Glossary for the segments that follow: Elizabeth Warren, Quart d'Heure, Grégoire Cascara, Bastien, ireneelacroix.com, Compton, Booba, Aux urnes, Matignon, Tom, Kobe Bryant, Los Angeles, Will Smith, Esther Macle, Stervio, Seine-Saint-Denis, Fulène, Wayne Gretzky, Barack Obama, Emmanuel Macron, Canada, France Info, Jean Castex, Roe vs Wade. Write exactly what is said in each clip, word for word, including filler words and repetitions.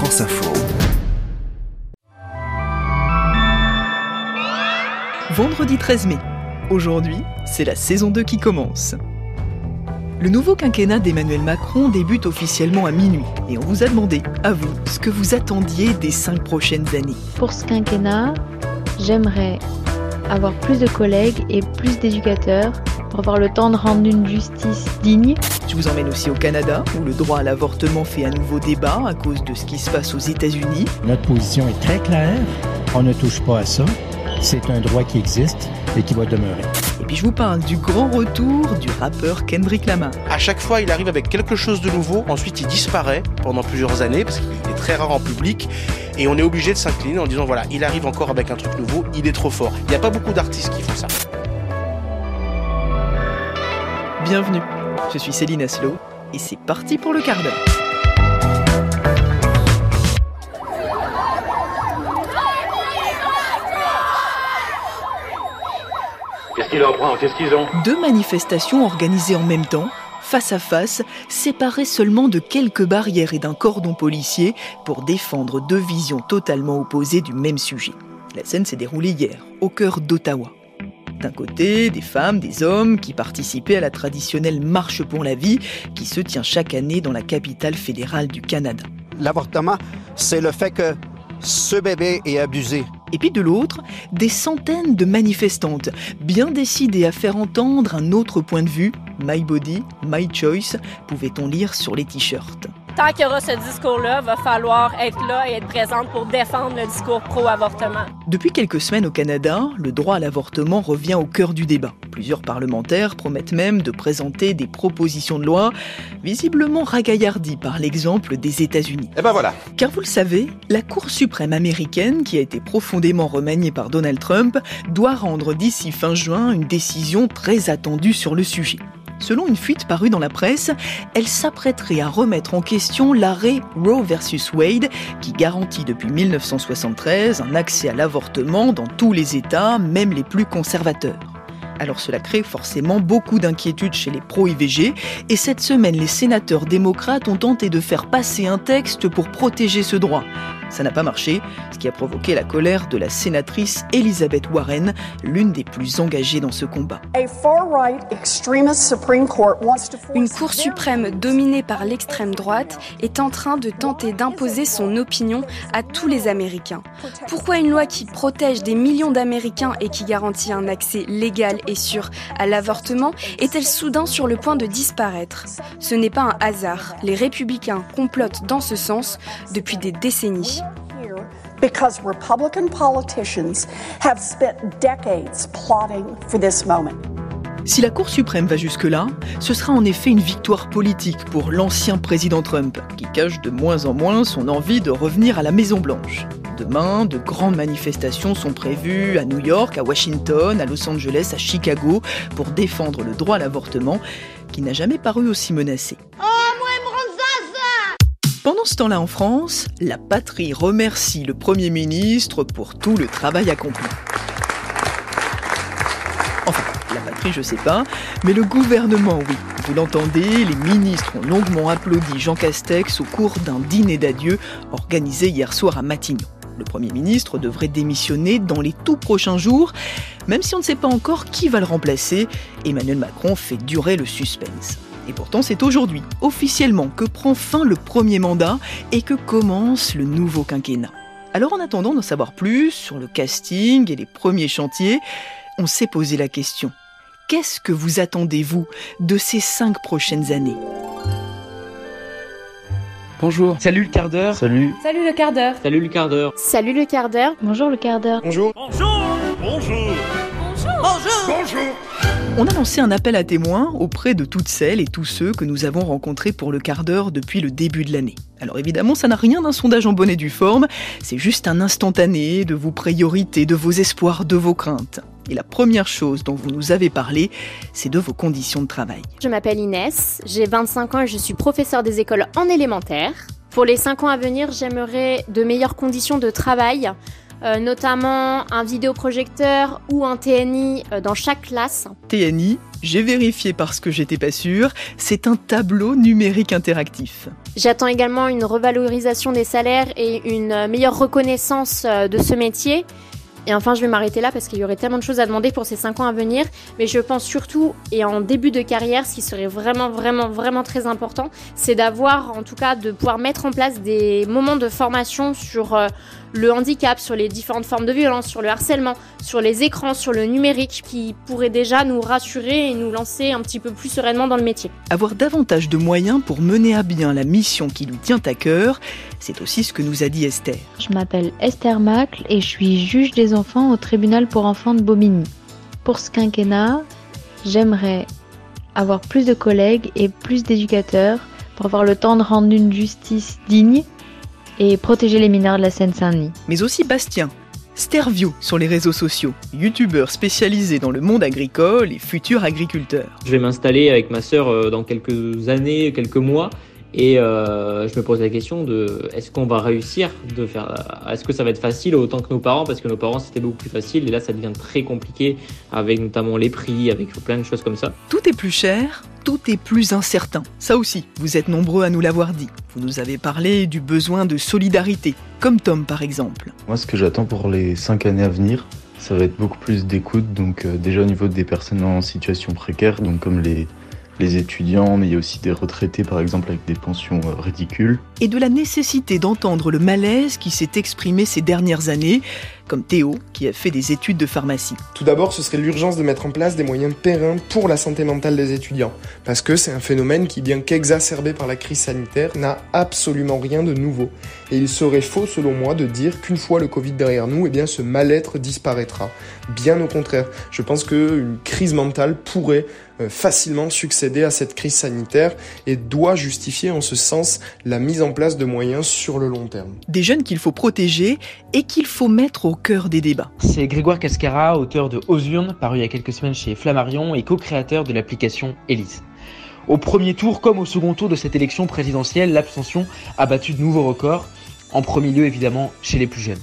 France Info. Vendredi treize mai. Aujourd'hui, c'est la saison deux qui commence. Le nouveau quinquennat d'Emmanuel Macron débute officiellement à minuit. Et on vous a demandé, à vous, ce que vous attendiez des cinq prochaines années. Pour ce quinquennat, j'aimerais avoir plus de collègues et plus d'éducateurs pour avoir le temps de rendre une justice digne. Je vous emmène aussi au Canada, où le droit à l'avortement fait un nouveau débat à cause de ce qui se passe aux États-Unis. Notre position est très claire, on ne touche pas à ça. C'est un droit qui existe et qui va demeurer. Et puis je vous parle du grand retour du rappeur Kendrick Lamar. À chaque fois, il arrive avec quelque chose de nouveau, ensuite il disparaît pendant plusieurs années parce qu'il est très rare en public et on est obligé de s'incliner en disant voilà, il arrive encore avec un truc nouveau, il est trop fort. Il n'y a pas beaucoup d'artistes qui font ça. Bienvenue, je suis Céline Aslo et c'est parti pour le quart d'heure. Deux manifestations organisées en même temps, face à face, séparées seulement de quelques barrières et d'un cordon policier pour défendre deux visions totalement opposées du même sujet. La scène s'est déroulée hier, au cœur d'Ottawa. D'un côté, des femmes, des hommes qui participaient à la traditionnelle Marche pour la vie qui se tient chaque année dans la capitale fédérale du Canada. L'avortement, c'est le fait que ce bébé est abusé. Et puis de l'autre, des centaines de manifestantes, bien décidées à faire entendre un autre point de vue. « My body, my choice », pouvait-on lire sur les t-shirts. Tant qu'il y aura ce discours-là, il va falloir être là et être présente pour défendre le discours pro-avortement. Depuis quelques semaines au Canada, le droit à l'avortement revient au cœur du débat. Plusieurs parlementaires promettent même de présenter des propositions de loi visiblement ragaillardies par l'exemple des États-Unis. Eh ben voilà. Car vous le savez, la Cour suprême américaine, qui a été profondément remaniée par Donald Trump, doit rendre d'ici fin juin une décision très attendue sur le sujet. Selon une fuite parue dans la presse, elle s'apprêterait à remettre en question l'arrêt Roe versus Wade, qui garantit depuis mille neuf cent soixante-treize un accès à l'avortement dans tous les États, même les plus conservateurs. Alors cela crée forcément beaucoup d'inquiétudes chez les pro-I V G, et cette semaine, les sénateurs démocrates ont tenté de faire passer un texte pour protéger ce droit. Ça n'a pas marché, ce qui a provoqué la colère de la sénatrice Elizabeth Warren, l'une des plus engagées dans ce combat. Une Cour suprême dominée par l'extrême droite est en train de tenter d'imposer son opinion à tous les Américains. Pourquoi une loi qui protège des millions d'Américains et qui garantit un accès légal et sûr à l'avortement est-elle soudain sur le point de disparaître ? Ce n'est pas un hasard. Les républicains complotent dans ce sens depuis des décennies. Because Republican politicians have spent decades plotting for this moment. Si la Cour suprême va jusque-là, ce sera en effet une victoire politique pour l'ancien président Trump, qui cache de moins en moins son envie de revenir à la Maison-Blanche. Demain, de grandes manifestations sont prévues à New York, à Washington, à Los Angeles, à Chicago, pour défendre le droit à l'avortement, qui n'a jamais paru aussi menacé. Pendant ce temps-là en France, la patrie remercie le Premier ministre pour tout le travail accompli. Enfin, la patrie, je sais pas, mais le gouvernement, oui. Vous l'entendez, les ministres ont longuement applaudi Jean Castex au cours d'un dîner d'adieu organisé hier soir à Matignon. Le Premier ministre devrait démissionner dans les tout prochains jours, même si on ne sait pas encore qui va le remplacer. Emmanuel Macron fait durer le suspense. Et pourtant, c'est aujourd'hui, officiellement, que prend fin le premier mandat et que commence le nouveau quinquennat. Alors en attendant d'en savoir plus sur le casting et les premiers chantiers, on s'est posé la question. Qu'est-ce que vous attendez, vous, de ces cinq prochaines années ? Bonjour. Salut le quart d'heure. Salut. Salut le quart d'heure. Salut le quart d'heure. Salut le quart d'heure. Bonjour le quart d'heure. Bonjour. Bonjour. Bonjour. Bonjour. Bonjour. Bonjour. On a lancé un appel à témoins auprès de toutes celles et tous ceux que nous avons rencontrés pour le quart d'heure depuis le début de l'année. Alors évidemment, ça n'a rien d'un sondage en bonne et due forme, c'est juste un instantané de vos priorités, de vos espoirs, de vos craintes. Et la première chose dont vous nous avez parlé, c'est de vos conditions de travail. Je m'appelle Inès, j'ai vingt-cinq ans et je suis professeure des écoles en élémentaire. Pour les cinq ans à venir, j'aimerais de meilleures conditions de travail, euh, notamment un vidéoprojecteur ou un T N I euh, dans chaque classe. T N I, j'ai vérifié parce que j'étais pas sûre, c'est un tableau numérique interactif. J'attends également une revalorisation des salaires et une meilleure reconnaissance de ce métier. Et enfin, je vais m'arrêter là parce qu'il y aurait tellement de choses à demander pour ces cinq ans à venir. Mais je pense surtout, et en début de carrière, ce qui serait vraiment, vraiment, vraiment très important, c'est d'avoir, en tout cas, de pouvoir mettre en place des moments de formation sur euh, le handicap, sur les différentes formes de violence, sur le harcèlement, sur les écrans, sur le numérique, qui pourraient déjà nous rassurer et nous lancer un petit peu plus sereinement dans le métier. Avoir davantage de moyens pour mener à bien la mission qui lui tient à cœur, c'est aussi ce que nous a dit Esther. Je m'appelle Esther Macle et je suis juge des enfants au tribunal pour enfants de Bobigny. Pour ce quinquennat, j'aimerais avoir plus de collègues et plus d'éducateurs pour avoir le temps de rendre une justice digne et protéger les mineurs de la Seine-Saint-Denis. Mais aussi Bastien, Stervio sur les réseaux sociaux, youtubeur spécialisé dans le monde agricole et futur agriculteur. Je vais m'installer avec ma sœur dans quelques années, quelques mois, et euh, je me pose la question de est-ce qu'on va réussir de faire, est-ce que ça va être facile autant que nos parents, parce que nos parents c'était beaucoup plus facile et là ça devient très compliqué avec notamment les prix, avec plein de choses comme ça. Tout est plus cher, tout est plus incertain. Ça aussi, vous êtes nombreux à nous l'avoir dit. Vous nous avez parlé du besoin de solidarité, comme Tom par exemple. Moi ce que j'attends pour les cinq années à venir, ça va être beaucoup plus d'écoute, donc euh, déjà au niveau des personnes en situation précaire, donc comme les les étudiants, mais il y a aussi des retraités, par exemple, avec des pensions ridicules. Et de la nécessité d'entendre le malaise qui s'est exprimé ces dernières années, comme Théo, qui a fait des études de pharmacie. Tout d'abord, ce serait l'urgence de mettre en place des moyens pérennes pour la santé mentale des étudiants, parce que c'est un phénomène qui, bien qu'exacerbé par la crise sanitaire, n'a absolument rien de nouveau. Et il serait faux, selon moi, de dire qu'une fois le Covid derrière nous, eh bien, ce mal-être disparaîtra. Bien au contraire, je pense qu'une crise mentale pourrait facilement succéder à cette crise sanitaire et doit justifier en ce sens la mise en place de moyens sur le long terme. Des jeunes qu'il faut protéger et qu'il faut mettre au cœur des débats. C'est Grégoire Cascara, auteur de Aux urnes, paru il y a quelques semaines chez Flammarion et co-créateur de l'application Elise. Au premier tour comme au second tour de cette élection présidentielle, l'abstention a battu de nouveaux records, en premier lieu évidemment chez les plus jeunes.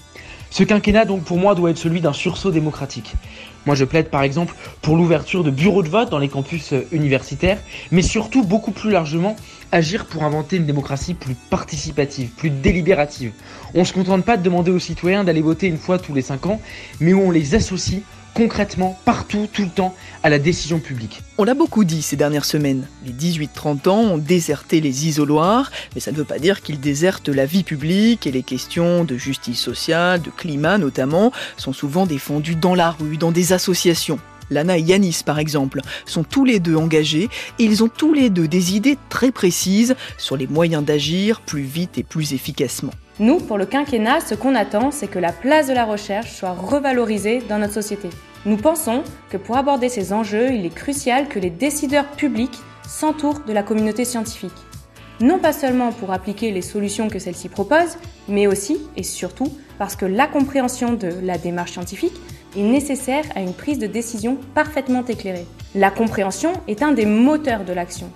Ce quinquennat, donc, pour moi, doit être celui d'un sursaut démocratique. Moi, je plaide, par exemple, pour l'ouverture de bureaux de vote dans les campus universitaires, mais surtout, beaucoup plus largement, agir pour inventer une démocratie plus participative, plus délibérative. On ne se contente pas de demander aux citoyens d'aller voter une fois tous les cinq ans, mais où on les associe concrètement, partout, tout le temps, à la décision publique. On l'a beaucoup dit ces dernières semaines. Les dix-huit trente ans ont déserté les isoloirs, mais ça ne veut pas dire qu'ils désertent la vie publique et les questions de justice sociale, de climat notamment, sont souvent défendues dans la rue, dans des associations. Lana et Yanis, par exemple, sont tous les deux engagés et ils ont tous les deux des idées très précises sur les moyens d'agir plus vite et plus efficacement. Nous, pour le quinquennat, ce qu'on attend, c'est que la place de la recherche soit revalorisée dans notre société. Nous pensons que pour aborder ces enjeux, il est crucial que les décideurs publics s'entourent de la communauté scientifique. Non pas seulement pour appliquer les solutions que celle-ci propose, mais aussi et surtout parce que la compréhension de la démarche scientifique est nécessaire à une prise de décision parfaitement éclairée. La compréhension est un des moteurs de l'action.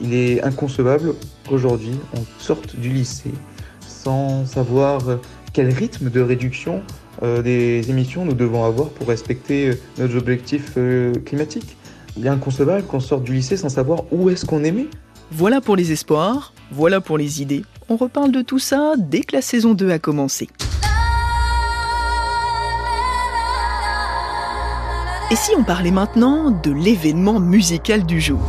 Il est inconcevable qu'aujourd'hui, on sorte du lycée sans savoir quel rythme de réduction euh, des émissions nous devons avoir pour respecter euh, nos objectifs euh, climatiques. Il est inconcevable qu'on sorte du lycée sans savoir où est-ce qu'on émet. Voilà pour les espoirs, voilà pour les idées. On reparle de tout ça dès que la saison deux a commencé. Et si on parlait maintenant de l'événement musical du jour ?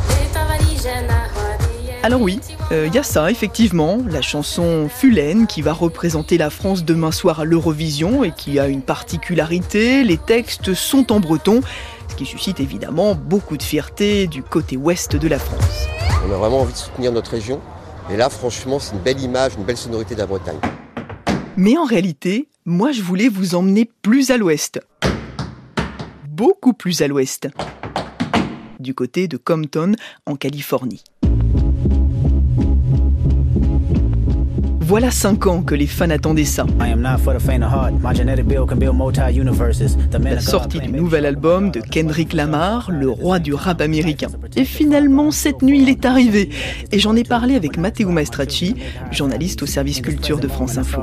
Alors oui, il euh, y a ça, effectivement, la chanson Fulène qui va représenter la France demain soir à l'Eurovision et qui a une particularité, les textes sont en breton, ce qui suscite évidemment beaucoup de fierté du côté ouest de la France. On a vraiment envie de soutenir notre région et là franchement c'est une belle image, une belle sonorité de la Bretagne. Mais en réalité, moi je voulais vous emmener plus à l'ouest, beaucoup plus à l'ouest, du côté de Compton en Californie. Voilà cinq ans que les fans attendaient ça. La sortie du nouvel album de Kendrick Lamar, le roi du rap américain. Et finalement, cette nuit, il est arrivé. Et j'en ai parlé avec Matteo Maestracci, journaliste au service culture de France Info.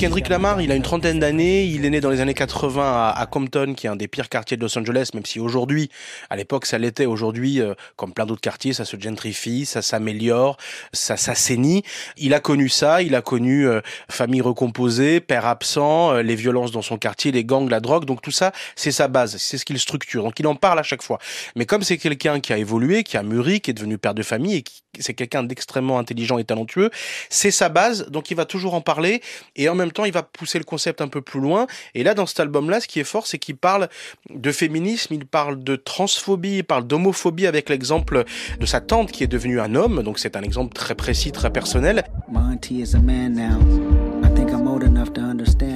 Kendrick Lamar, il a une trentaine d'années, il est né dans les années quatre-vingts à, à Compton, qui est un des pires quartiers de Los Angeles, même si aujourd'hui, à l'époque ça l'était, aujourd'hui, euh, comme plein d'autres quartiers, ça se gentrifie, ça s'améliore, ça s'assainit. Il a connu ça, il a connu euh, famille recomposée, père absent, euh, les violences dans son quartier, les gangs, la drogue, donc tout ça, c'est sa base, c'est ce qu'il structure, donc il en parle à chaque fois. Mais comme c'est quelqu'un qui a évolué, qui a mûri, qui est devenu père de famille, et qui, c'est quelqu'un d'extrêmement intelligent et talentueux, c'est sa base, donc il va toujours en parler, et en même temps, il va pousser le concept un peu plus loin. Et là, dans cet album-là, ce qui est fort, c'est qu'il parle de féminisme, il parle de transphobie, il parle d'homophobie avec l'exemple de sa tante qui est devenue un homme. Donc c'est un exemple très précis, très personnel.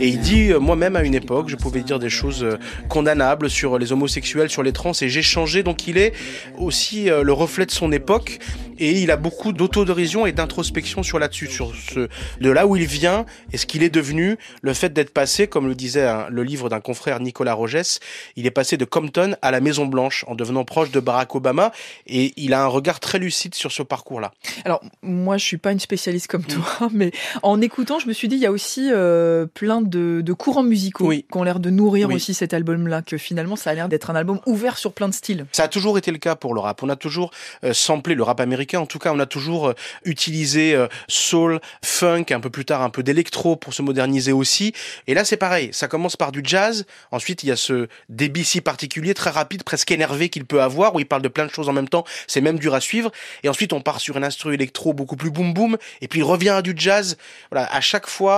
Et il dit, euh, moi-même à une époque, je pouvais dire des choses euh, condamnables sur les homosexuels, sur les trans, et j'ai changé. Donc il est aussi euh, le reflet de son époque, et il a beaucoup d'autodérision et d'introspection sur là-dessus, sur ce, de là où il vient et ce qu'il est devenu. Le fait d'être passé, comme le disait hein, le livre d'un confrère Nicolas Rogès, il est passé de Compton à la Maison Blanche en devenant proche de Barack Obama, et il a un regard très lucide sur ce parcours-là. Alors moi, je suis pas une spécialiste comme toi, mais en écoutant, je me suis dit, il y a aussi euh, plein de, de courants musicaux oui. qui ont l'air de nourrir oui. aussi cet album-là, que finalement, ça a l'air d'être un album ouvert sur plein de styles. Ça a toujours été le cas pour le rap. On a toujours euh, samplé le rap américain. En tout cas, on a toujours euh, utilisé euh, soul, funk, un peu plus tard, un peu d'électro pour se moderniser aussi. Et là, c'est pareil. Ça commence par du jazz. Ensuite, il y a ce débit si particulier, très rapide, presque énervé qu'il peut avoir, où il parle de plein de choses en même temps. C'est même dur à suivre. Et ensuite, on part sur un instru électro beaucoup plus boom-boom. Et puis, il revient à du jazz. Voilà, à chaque fois...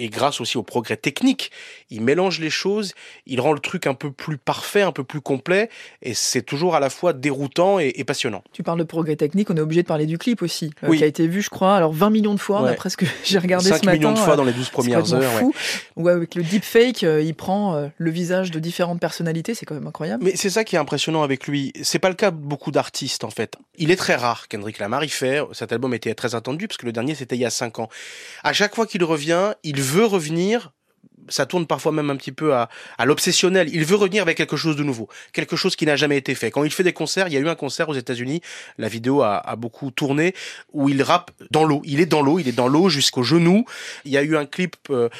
Et grâce aussi au progrès technique, il mélange les choses, il rend le truc un peu plus parfait, un peu plus complet, et c'est toujours à la fois déroutant et, et passionnant. Tu parles de progrès technique, on est obligé de parler du clip aussi, oui. euh, qui a été vu, je crois, alors vingt millions de fois, ouais. d'après ce que j'ai regardé ce matin. cinq millions de fois euh, dans les douze premières heures. Fou. Ouais. Ouais, avec le deepfake, euh, il prend euh, le visage de différentes personnalités, c'est quand même incroyable. Mais c'est ça qui est impressionnant avec lui, c'est pas le cas de beaucoup d'artistes en fait. Il est très rare, Kendrick Lamar, il fait, cet album était très attendu, parce que le dernier c'était il y a cinq ans. À chaque fois qu'il revient, il veut revenir, ça tourne parfois même un petit peu à, à l'obsessionnel, il veut revenir avec quelque chose de nouveau, quelque chose qui n'a jamais été fait. Quand il fait des concerts, il y a eu un concert aux États-Unis, la vidéo a, a beaucoup tourné, où il rappe dans l'eau, il est dans l'eau, il est dans l'eau jusqu'aux genoux. Il y a eu un clip euh,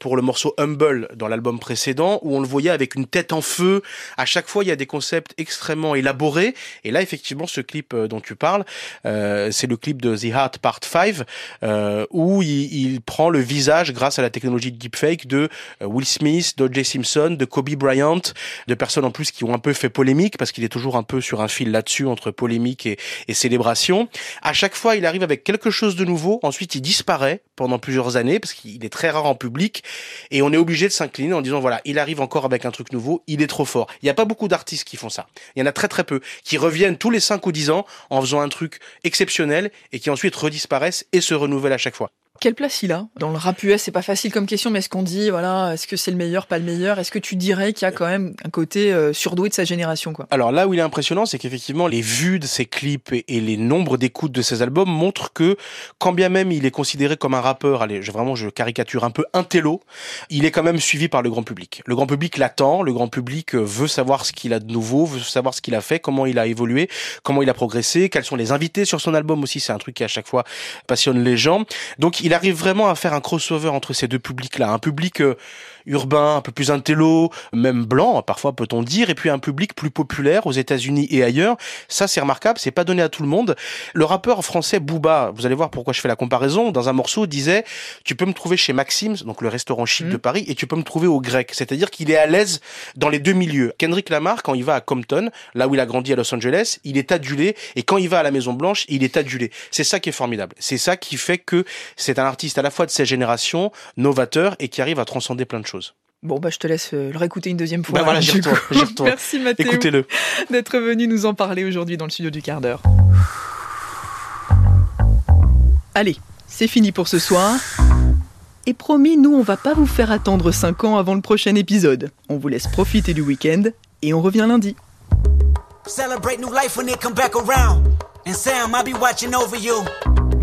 pour le morceau Humble dans l'album précédent, où on le voyait avec une tête en feu. À chaque fois, il y a des concepts extrêmement élaborés, et là effectivement ce clip dont tu parles, euh, c'est le clip de The Heart Part cinq, euh, où il, il prend le visage grâce à la technologie de deepfake de Will Smith, d'O J Simpson, de Kobe Bryant, de personnes en plus qui ont un peu fait polémique, parce qu'il est toujours un peu sur un fil là-dessus, entre polémique et, et célébration. À chaque fois, il arrive avec quelque chose de nouveau, ensuite il disparaît pendant plusieurs années, parce qu'il est très rare en public, et on est obligé de s'incliner en disant, voilà, il arrive encore avec un truc nouveau, il est trop fort. Il n'y a pas beaucoup d'artistes qui font ça. Il y en a très très peu, qui reviennent tous les cinq ou dix ans en faisant un truc exceptionnel, et qui ensuite redisparaissent et se renouvellent à chaque fois. Quelle place il a dans le rap U S? C'est pas facile comme question, mais est-ce qu'on dit, voilà, est-ce que c'est le meilleur, pas le meilleur? Est-ce que tu dirais qu'il y a quand même un côté euh, surdoué de sa génération, quoi? Alors là où il est impressionnant, c'est qu'effectivement, les vues de ses clips et, et les nombres d'écoutes de ses albums montrent que, quand bien même il est considéré comme un rappeur, allez, je, vraiment, je caricature un peu, un télo, il est quand même suivi par le grand public. Le grand public l'attend, le grand public veut savoir ce qu'il a de nouveau, veut savoir ce qu'il a fait, comment il a évolué, comment il a progressé, quels sont les invités sur son album aussi, c'est un truc qui à chaque fois passionne les gens. Donc, il arrive vraiment à faire un crossover entre ces deux publics-là. Un public euh, urbain, un peu plus intello, même blanc, parfois peut-on dire, et puis un public plus populaire aux États-Unis et ailleurs. Ça, c'est remarquable, c'est pas donné à tout le monde. Le rappeur français Booba, vous allez voir pourquoi je fais la comparaison, dans un morceau disait « Tu peux me trouver chez Maxim's, donc le restaurant chic mmh. de Paris, et tu peux me trouver au Grec. » C'est-à-dire qu'il est à l'aise dans les deux milieux. Kendrick Lamar, quand il va à Compton, là où il a grandi à Los Angeles, il est adulé, et quand il va à la Maison-Blanche, il est adulé. C'est ça qui est formidable. C'est ça qui fait que c'est C'est un artiste à la fois de ses générations, novateur, et qui arrive à transcender plein de choses. Bon, bah, je te laisse le réécouter une deuxième fois. Bah voilà, j'y retourne, j'y retourne. Merci Mathéo Écoutez-le. d'être venu nous en parler aujourd'hui dans le studio du quart d'heure. Allez, c'est fini pour ce soir. Et promis, nous, on va pas vous faire attendre cinq ans avant le prochain épisode. On vous laisse profiter du week-end et on revient lundi. Celebrate new life when they come back around. And Sam, I'll be watching over you.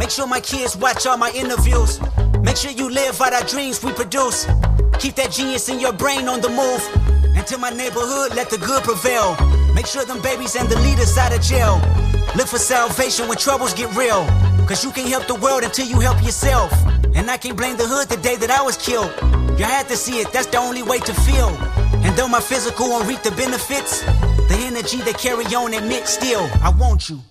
Make sure my kids watch all my interviews. Make sure you live out our dreams we produce. Keep that genius in your brain on the move. And to my neighborhood, let the good prevail. Make sure them babies and the leaders out of jail. Look for salvation when troubles get real. Cause you can't help the world until you help yourself. And I can't blame the hood the day that I was killed. You had to see it, that's the only way to feel. And though my physical won't reap the benefits, the energy they carry on and admit still, I want you.